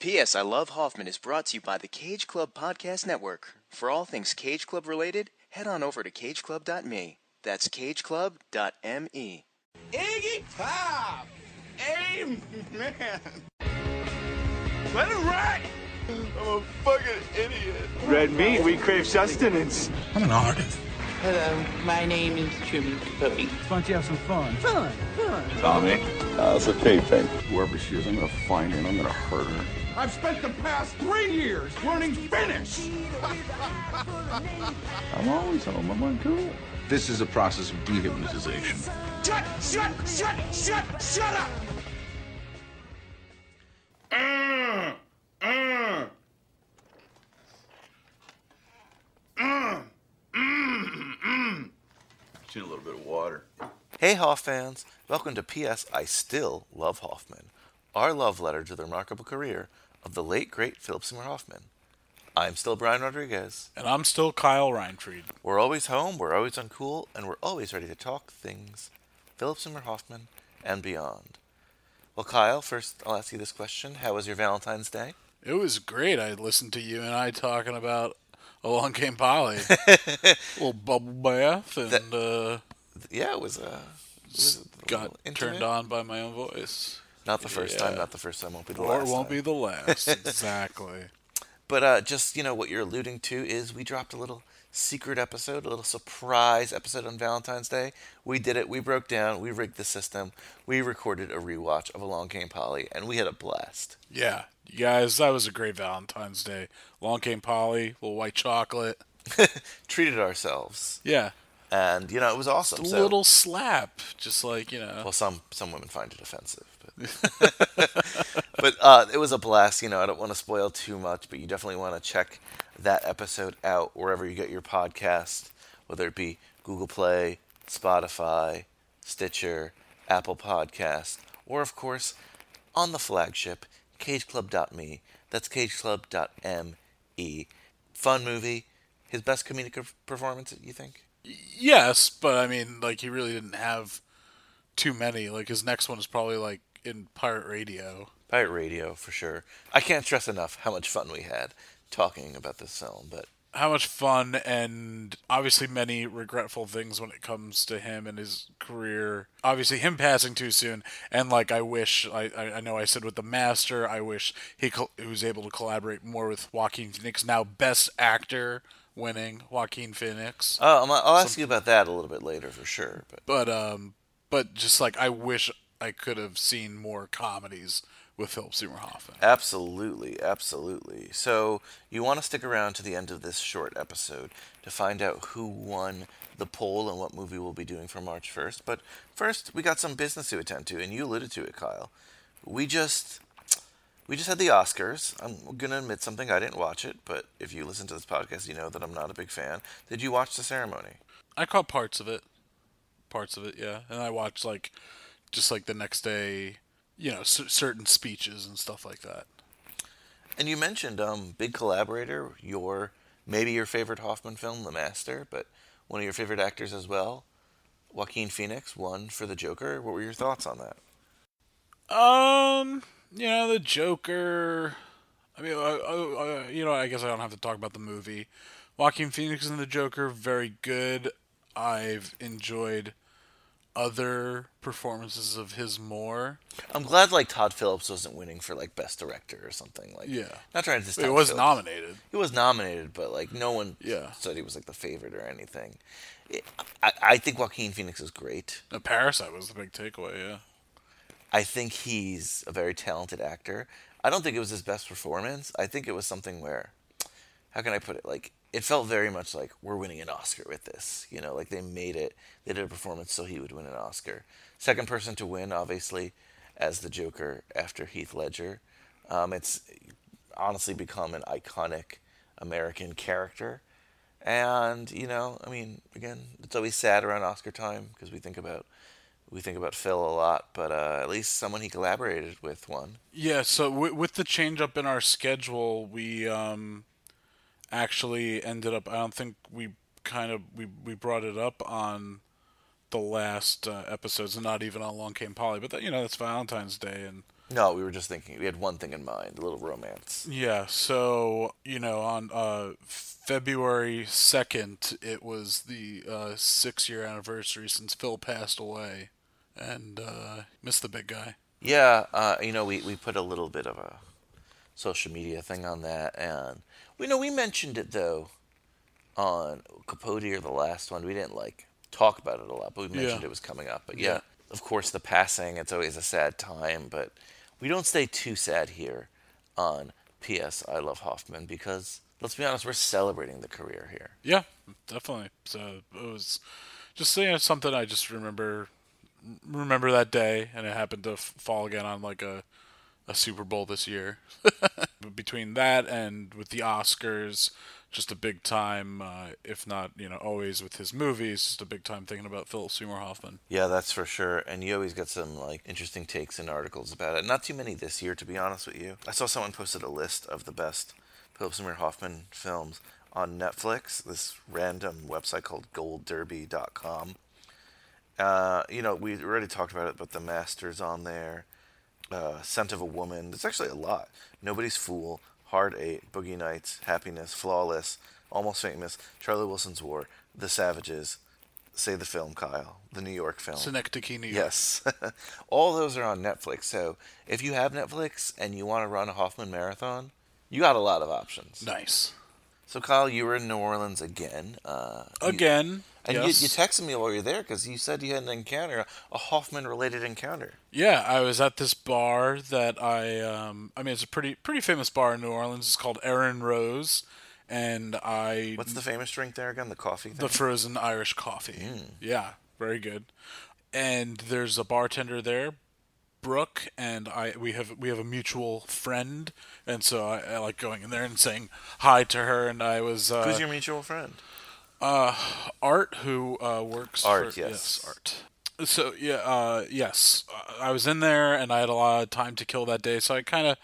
P.S. I Love Hoffman is brought to you by the Cage Club Podcast Network. For all things Cage Club related, head on over to cageclub.me. That's cageclub.me. Iggy Pop! Amen! Let it rock! I'm a fucking idiot. Red meat, we crave sustenance. I'm an artist. Hello, my name is Jimmy Puppy. Why don't you have some fun? Fun. Tommy, that's a Kate thing. Whoever she is, I'm going to find her and I'm going to hurt her. I've spent the past 3 years learning Finnish. I'm always home. I'm on cool. This is a process of dehypnotization. Shut up! Just need a little bit of water. Hey, Hoff fans. Welcome to P.S. I Still Love Hoffman, our love letter to the remarkable career of the late, great Philip Seymour Hoffman. I'm still Brian Rodriguez. And I'm still Kyle Reinfried. We're always home, we're always uncool, and we're always ready to talk things Philip Seymour Hoffman and beyond. Well, Kyle, first I'll ask you this question. How was your Valentine's Day? It was great. I listened to you and I talking about Along Came Polly. A little bubble bath and... yeah, it was... got turned on by my own voice. Not the first time. Won't be the last. Or won't be the last. Exactly. But just, you know, what you're alluding to is we dropped a little secret episode, a little surprise episode on Valentine's Day. We did it. We broke down. We rigged the system. We recorded a rewatch of Along Came Polly, and we had a blast. Yeah. You guys, that was a great Valentine's Day. Along Came Polly, little white chocolate. Treated ourselves. Yeah. And, you know, it was awesome. Just a little slap, just like, you know. Well, some women find it offensive. But it was a blast. You know, I don't want to spoil too much, but you definitely want to check that episode out wherever you get your podcast, whether it be Google Play, Spotify, Stitcher, Apple Podcasts, or, of course, on the flagship, cageclub.me. That's cageclub.me. Fun movie. His best comedic performance, you think? Yes, but, I mean, like, he really didn't have too many. Like, his next one is probably, like, in Pirate Radio. Pirate Radio, for sure. I can't stress enough how much fun we had talking about this film, but... How much fun, and obviously many regretful things when it comes to him and his career. Obviously him passing too soon, and like I wish, I know I said with The Master, I wish he was able to collaborate more with Joaquin Phoenix, now Best Actor winning Joaquin Phoenix. Oh, I'll ask you about that a little bit later for sure. But just like I wish I could have seen more comedies with Philip Seymour Hoffman. Absolutely, absolutely. So you want to stick around to the end of this short episode to find out who won the poll and what movie we'll be doing for March 1st. But first, we got some business to attend to, and you alluded to it, Kyle. We just had the Oscars. I'm going to admit something. I didn't watch it, but if you listen to this podcast, you know that I'm not a big fan. Did you watch the ceremony? I caught parts of it. Yeah. And I watched, like, just, like, the next day... You know, certain speeches and stuff like that. And you mentioned big collaborator, maybe your favorite Hoffman film, The Master, but one of your favorite actors as well, Joaquin Phoenix, won for The Joker. What were your thoughts on that? You know, The Joker. I mean, you know, I guess I don't have to talk about the movie. Joaquin Phoenix and The Joker, very good. I've enjoyed other performances of his more. I'm glad, like, Todd Phillips wasn't winning for, like, Best Director or something. Like, yeah. Not trying to diss Todd Phillips. It was nominated. He was nominated, but, like, no one said he was, like, the favorite or anything. I think Joaquin Phoenix is great. Parasite was the big takeaway, yeah. I think he's a very talented actor. I don't think it was his best performance. I think it was something where, how can I put it, like, it felt very much like we're winning an Oscar with this. You know, like they did a performance so he would win an Oscar. Second person to win, obviously, as the Joker after Heath Ledger. It's honestly become an iconic American character. And, you know, I mean, again, it's always sad around Oscar time because we think about Phil a lot, but at least someone he collaborated with won. Yeah, so with the change up in our schedule, we... actually ended up, I don't think we brought it up on the last episodes, and not even on Along Came Polly, but that, you know, it's Valentine's Day, and No, we were just thinking. We had one thing in mind, a little romance. Yeah, so, you know, on February 2nd, it was the 6-year anniversary since Phil passed away and missed the big guy. Yeah, you know, we put a little bit of a social media thing on that. And, you know, we mentioned it, though, on Capote or the last one. We didn't, like, talk about it a lot, but we mentioned it was coming up. But, yeah, of course, the passing, it's always a sad time, but... We don't stay too sad here on P.S. I Love Hoffman because, let's be honest, we're celebrating the career here. Yeah, definitely. So it was just something I just remember that day, and it happened to fall again on like a Super Bowl this year. But between that and with the Oscars, just a big time, if not, you know, always with his movies, just a big time thinking about Philip Seymour Hoffman. Yeah, that's for sure. And you always get some, like, interesting takes and articles about it. Not too many this year, to be honest with you. I saw someone posted a list of the best Philip Seymour Hoffman films on Netflix, this random website called goldderby.com. You know, we already talked about it, but The Master's on there. Scent of a Woman. There's actually a lot. Nobody's Fool. Hard Eight, Boogie Nights, Happiness, Flawless, Almost Famous, Charlie Wilson's War, The Savages, Say the Film, Kyle, the New York film. Synecdoche, New York. Yes. All those are on Netflix, so if you have Netflix and you want to run a Hoffman marathon, you got a lot of options. Nice. So, Kyle, you were in New Orleans again. You texted me while you were there because you said you had an encounter, a Hoffman-related encounter. Yeah, I was at this bar that it's a pretty famous bar in New Orleans. It's called Aaron Rose, What's the famous drink there again? The coffee thing? The frozen Irish coffee. Mm. Yeah, very good. And there's a bartender there, Brooke, and we have a mutual friend, and so I like going in there and saying hi to her. And I was who's your mutual friend? Art, who works Art, for... yes. Art. So, yeah, yes. I was in there, and I had a lot of time to kill that day, so I kind of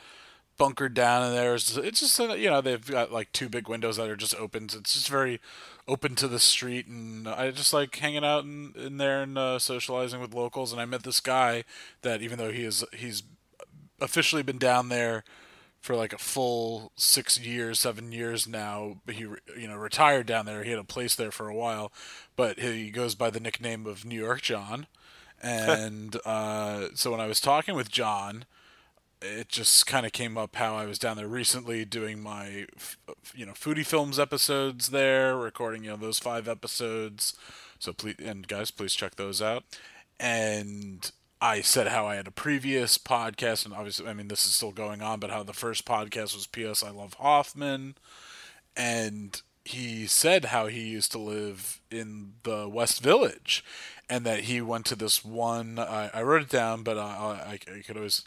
bunkered down in there. It's just, you know, they've got, like, 2 big windows that are just open. So it's just very open to the street, and I just like hanging out in there and socializing with locals, and I met this guy that, even though he's officially been down there for like a full 7 years now. He, you know, retired down there. He had a place there for a while, but he goes by the nickname of New York John. And so when I was talking with John, it just kind of came up how I was down there recently doing my, you know, Foodie Films episodes there, recording, you know, those 5 episodes. So please, and guys, please check those out. And I said how I had a previous podcast, and obviously, I mean, this is still going on, but how the first podcast was P.S. I Love Hoffman, and he said how he used to live in the West Village, and that he went to this one, I wrote it down, but I could always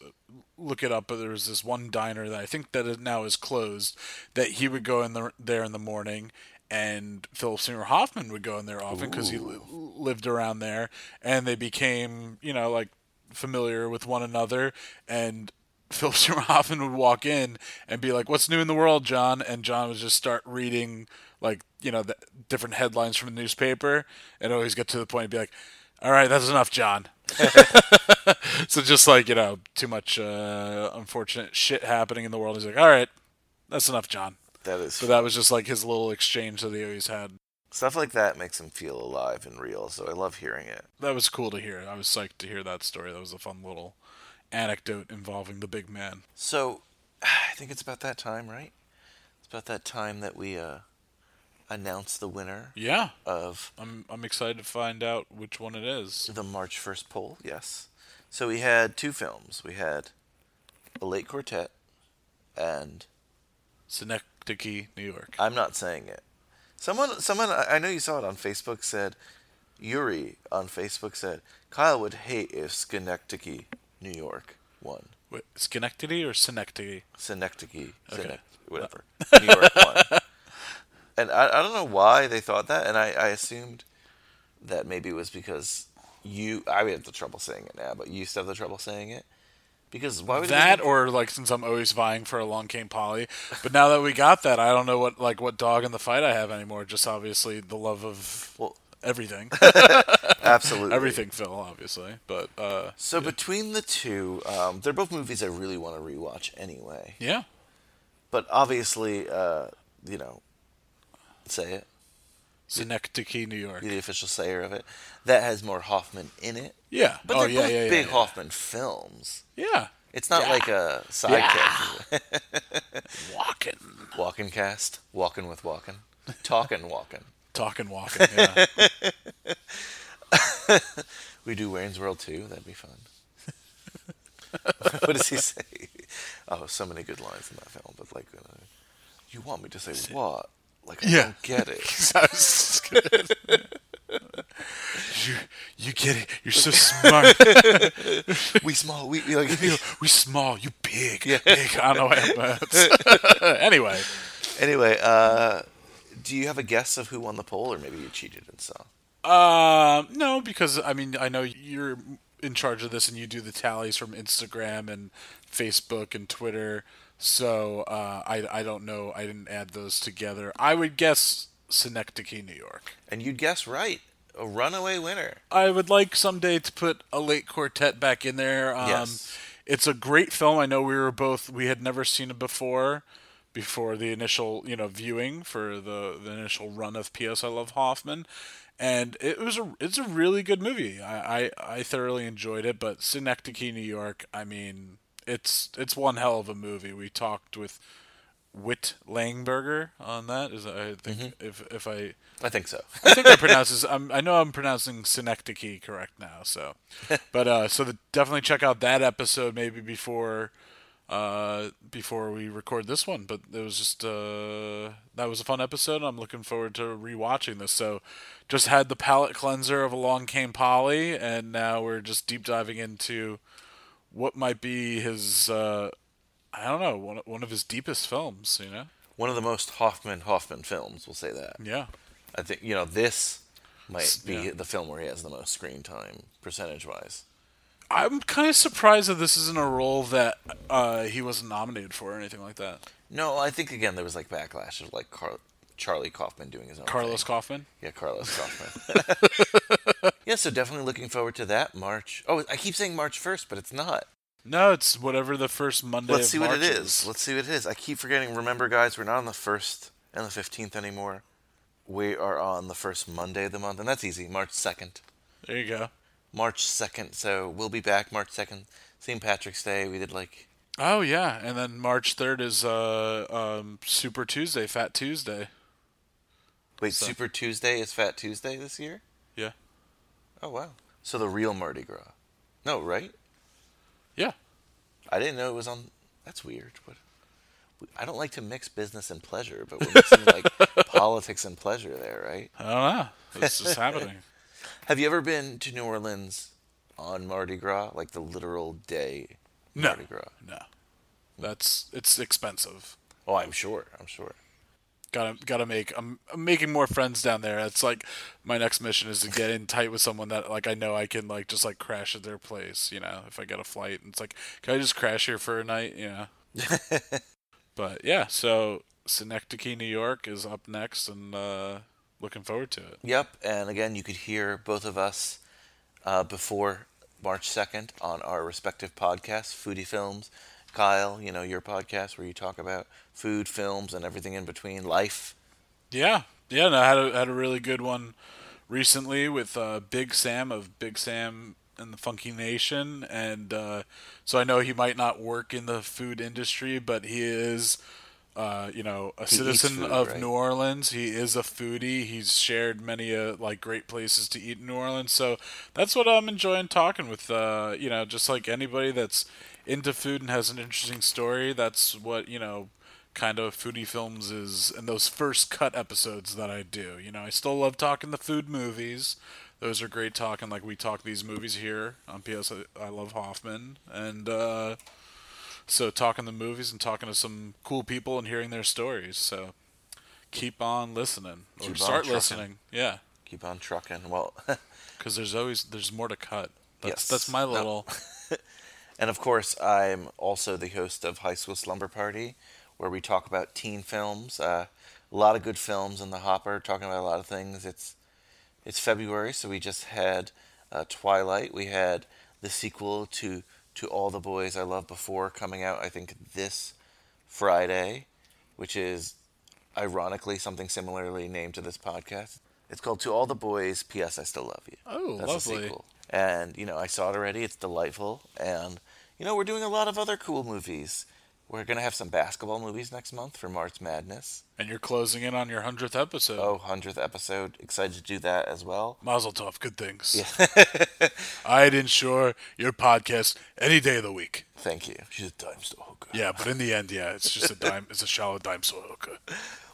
look it up, but there was this one diner that I think that it now is closed, that he would go in there in the morning, and Philip Seymour Hoffman would go in there often, because he lived around there, and they became, you know, like, familiar with one another, and Philip Seymour Hoffman would walk in and be like, "What's new in the world, John?" And John would just start reading, like, you know, the different headlines from the newspaper, and always get to the point and be like, "All right, that's enough, John." So just like, you know, too much unfortunate shit happening in the world. He's like, "All right, that's enough, John." That is. So funny. That was just like his little exchange that he always had. Stuff like that makes him feel alive and real, so I love hearing it. That was cool to hear. I was psyched to hear that story. That was a fun little anecdote involving the big man. So, I think it's about that time, right? It's about that time that we announce the winner. Yeah. Of I'm excited to find out which one it is. The March 1st poll, yes. So we had 2 films. We had A Late Quartet and... Synecdoche, New York. I'm not saying it. Someone, I know you saw it on Facebook, said, Yuri on Facebook said, Kyle would hate if Schenectady, New York won. Wait, Schenectady or Synecdoche? Synecdoche. Okay. Whatever. New York won. And I don't know why they thought that, and I assumed that maybe it was because I would have the trouble saying it now, but you used to have the trouble saying it. Because why would that, or like, since I'm always vying for Along Came Polly, but now that we got that, I don't know what dog in the fight I have anymore. Just obviously the love of everything. Absolutely. Everything Phil, obviously. But so between the two, they're both movies I really want to rewatch anyway. Yeah. But obviously, you know, say it. Synecdoche, New York. You're the official sayer of it. That has more Hoffman in it. Yeah. But they're both big Hoffman films. Yeah. It's not like a sidekick. Yeah. Walking cast. Walking with walking. Talking walking. Talking walking, yeah. We do Wayne's World 2. That'd be fun. What does he say? Oh, so many good lines in that film. But like, you want me to say what? Like, I don't get it. I was just gonna... you get it. You're so smart. We small. We like we small. You big. Yeah. Big. I don't know why I'm bad. Anyway. Do you have a guess of who won the poll, or maybe you cheated and saw? No, because I mean I know you're in charge of this, and you do the tallies from Instagram and Facebook and Twitter. So I don't know. I didn't add those together. I would guess Synecdoche, New York. And you'd guess right. A runaway winner. I would like someday to put A Late Quartet back in there. Yes. It's a great film. I know we had never seen it before the initial, viewing for the initial run of PS I Love Hoffman. And it's a really good movie. I thoroughly enjoyed it, but Synecdoche, New York, I mean... It's one hell of a movie. We talked with Whit Langberger on that. I think so. I think I pronounce this. I know I'm pronouncing Synecdoche correct now. So, but definitely check out that episode maybe before we record this one. But it was just that was a fun episode. I'm looking forward to rewatching this. So, just had the palate cleanser of Along Came Polly, and now we're just deep diving into what might be his, I don't know, one of his deepest films, One of the most Hoffman films, we'll say that. Yeah. I think, this might be the film where he has the most screen time, percentage-wise. I'm kind of surprised that this isn't a role that he wasn't nominated for or anything like that. No, I think, again, there was, backlash of, Charlie Kaufman doing his own thing. Kaufman? Yeah, Carlos Kaufman. Yeah, so definitely looking forward to that March. Oh, I keep saying March 1st, but it's not. No, it's whatever the first Monday of March is. Let's see what it is. I keep forgetting. Remember, guys, we're not on the 1st and the 15th anymore. We are on the first Monday of the month, and that's easy, March 2nd. There you go. March 2nd, so we'll be back March 2nd. St. Patrick's Day, we did Oh, yeah, and then March 3rd is Super Tuesday, Fat Tuesday. Wait, so. Super Tuesday is Fat Tuesday this year? Yeah. Oh, wow. So the real Mardi Gras. No, right? Yeah. I didn't know it was on... That's weird. What? I don't like to mix business and pleasure, but we're mixing, politics and pleasure there, right? I don't know. It's just happening. Have you ever been to New Orleans on Mardi Gras? Like the literal day Mardi Gras? No. It's expensive. Oh, I'm sure. Gotta make. I'm making more friends down there. It's my next mission is to get in tight with someone that I know I can just crash at their place. If I get a flight, and it's can I just crash here for a night? But yeah, so Synecdoche, New York is up next, and looking forward to it. Yep, and again, you could hear both of us before March 2nd on our respective podcasts, Foodie Films. Kyle, your podcast where you talk about food, films, and everything in between, life. Yeah. Yeah, no, I had a really good one recently with Big Sam of Big Sam and the Funky Nation. And so I know he might not work in the food industry, but he is, a citizen of New Orleans. He is a foodie. He's shared many, great places to eat in New Orleans. So that's what I'm enjoying talking with, just anybody that's into food and has an interesting story. That's what, kind of Foodie Films is, and those first cut episodes that I do. I still love talking the food movies. Those are great talking. We talk these movies here on PS I Love Hoffman. And so talking the movies and talking to some cool people and hearing their stories. So keep on listening. Or start listening. Yeah. Keep on trucking. Well, because there's more to cut. That's my little... And, of course, I'm also the host of High School Slumber Party, where we talk about teen films. A lot of good films in the hopper, talking about a lot of things. It's It's February, so we just had Twilight. We had the sequel to All the Boys I Loved Before coming out, I think, this Friday, which is ironically something similarly named to this podcast. It's called To All the Boys, P.S. I Still Love You. Oh, that's lovely. That's a sequel. And, you know, I saw it already. It's delightful. And, you know, we're doing a lot of other cool movies. We're going to have some basketball movies next month for March Madness. And you're closing in on your 100th episode. Oh, 100th episode. Excited to do that as well. Mazel tov. Good things. Yeah. I'd ensure your podcast any day of the week. Thank you. She's a dime store hooker. Yeah, but in the end, yeah, it's just a dime. It's a shallow dime store hooker.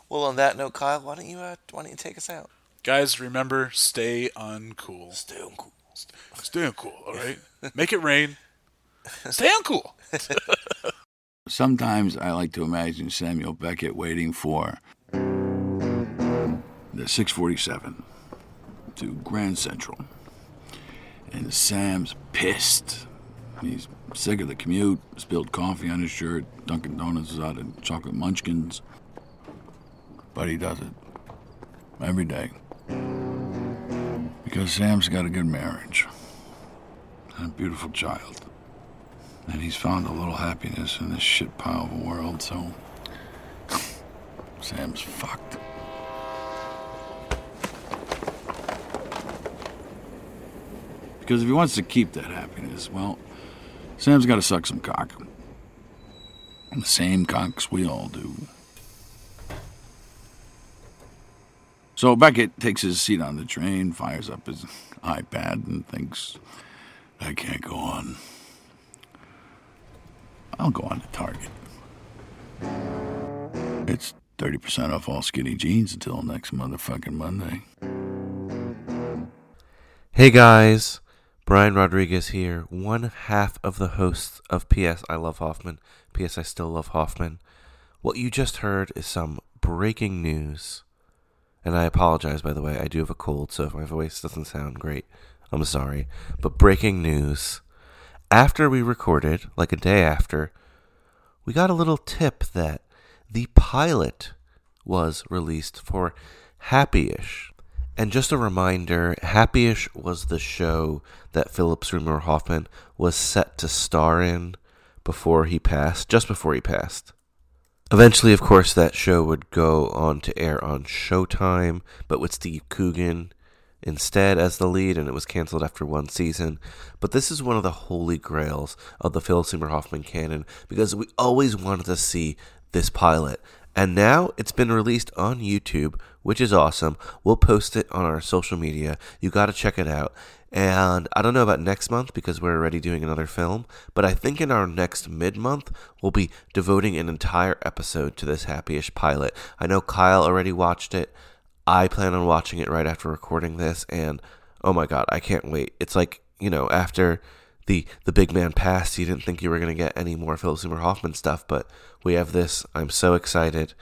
Well, on that note, Kyle, why don't you take us out? Guys, remember, stay uncool. Stay uncool. Stay uncool, all right? Make it rain. Stay uncool. Sometimes I like to imagine Samuel Beckett waiting for the 647 to Grand Central. And Sam's pissed. He's sick of the commute, spilled coffee on his shirt, Dunkin' Donuts is out of chocolate munchkins. But he does it. Every day. Because Sam's got a good marriage and a beautiful child. And he's found a little happiness in this shit pile of a world, so Sam's fucked. Because if he wants to keep that happiness, well, Sam's got to suck some cock. And the same cocks we all do. So Beckett takes his seat on the train, fires up his iPad, and thinks, I can't go on. I'll go on to Target. It's 30% off all skinny jeans until next motherfucking Monday. Hey guys, Brian Rodriguez here, one half of the hosts of P.S. I Love Hoffman, P.S. I Still Love Hoffman. What you just heard is some breaking news. And I apologize, by the way, I do have a cold, so if my voice doesn't sound great, I'm sorry. But breaking news. After we recorded, like a day after, we got a little tip that the pilot was released for Happyish. And just a reminder, Happyish was the show that Philip Seymour Hoffman was set to star in before he passed, just before he passed. Eventually, of course, that show would go on to air on Showtime, but with Steve Coogan instead as the lead, and it was canceled after one season. But this is one of the holy grails of the Philip Seymour Hoffman canon, because we always wanted to see this pilot. And now it's been released on YouTube, which is awesome. We'll post it on our social media. You got to check it out. And I don't know about next month because we're already doing another film, but I think in our next mid-month, we'll be devoting an entire episode to this Happyish pilot. I know Kyle already watched it. I plan on watching it right after recording this, and oh my god, I can't wait. It's like, you know, after the big man passed, you didn't think you were going to get any more Philip Seymour Hoffman stuff, but we have this. I'm so excited.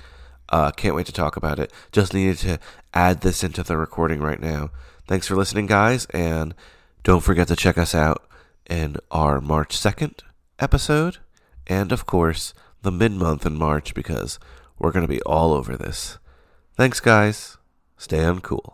Can't wait to talk about it. Just needed to add this into the recording right now. Thanks for listening, guys, and don't forget to check us out in our March 2nd episode, and of course, the mid-month in March, because we're going to be all over this. Thanks, guys. Stay uncool.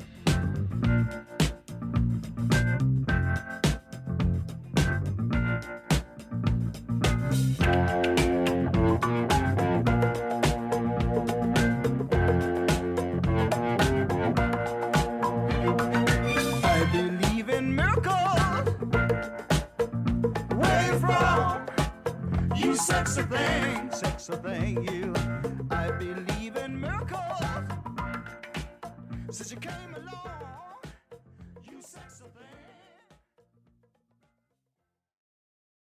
I believe in miracles since you came along.